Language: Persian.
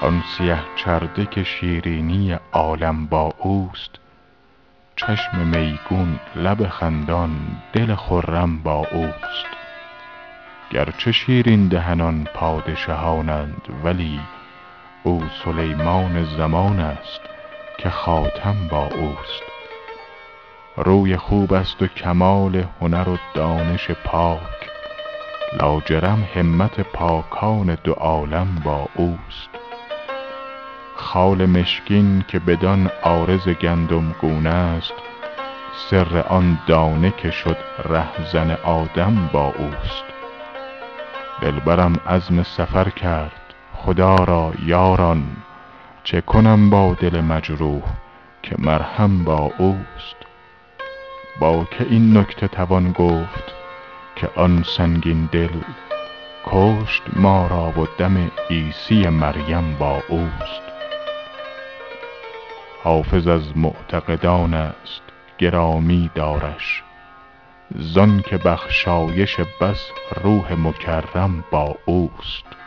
آن سیه چرده که شیرینی عالم با اوست، چشم میگون، لب خندان، دل خرم با اوست. گرچه شیرین دهنان پادشاهانند، ولی او سلیمان زمان است که خاتم با اوست. روی خوب است و کمال هنر و دانش پاک، لاجرم همت پاکان دو عالم با اوست. خال مشکین که بدان عارض گندم گونه است، سر آن دانه که شد رهزن آدم با اوست. دلبرم عزم سفر کرد، خدا را یاران، چه کنم با دل مجروح که مرهم با اوست. با که این نکته توان گفت که آن سنگین دل کشت ما را و دم عیسی مریم با اوست. حافظ از معتقدان است گرامی دارش، زان که بخشایش بس روح مکرم با اوست.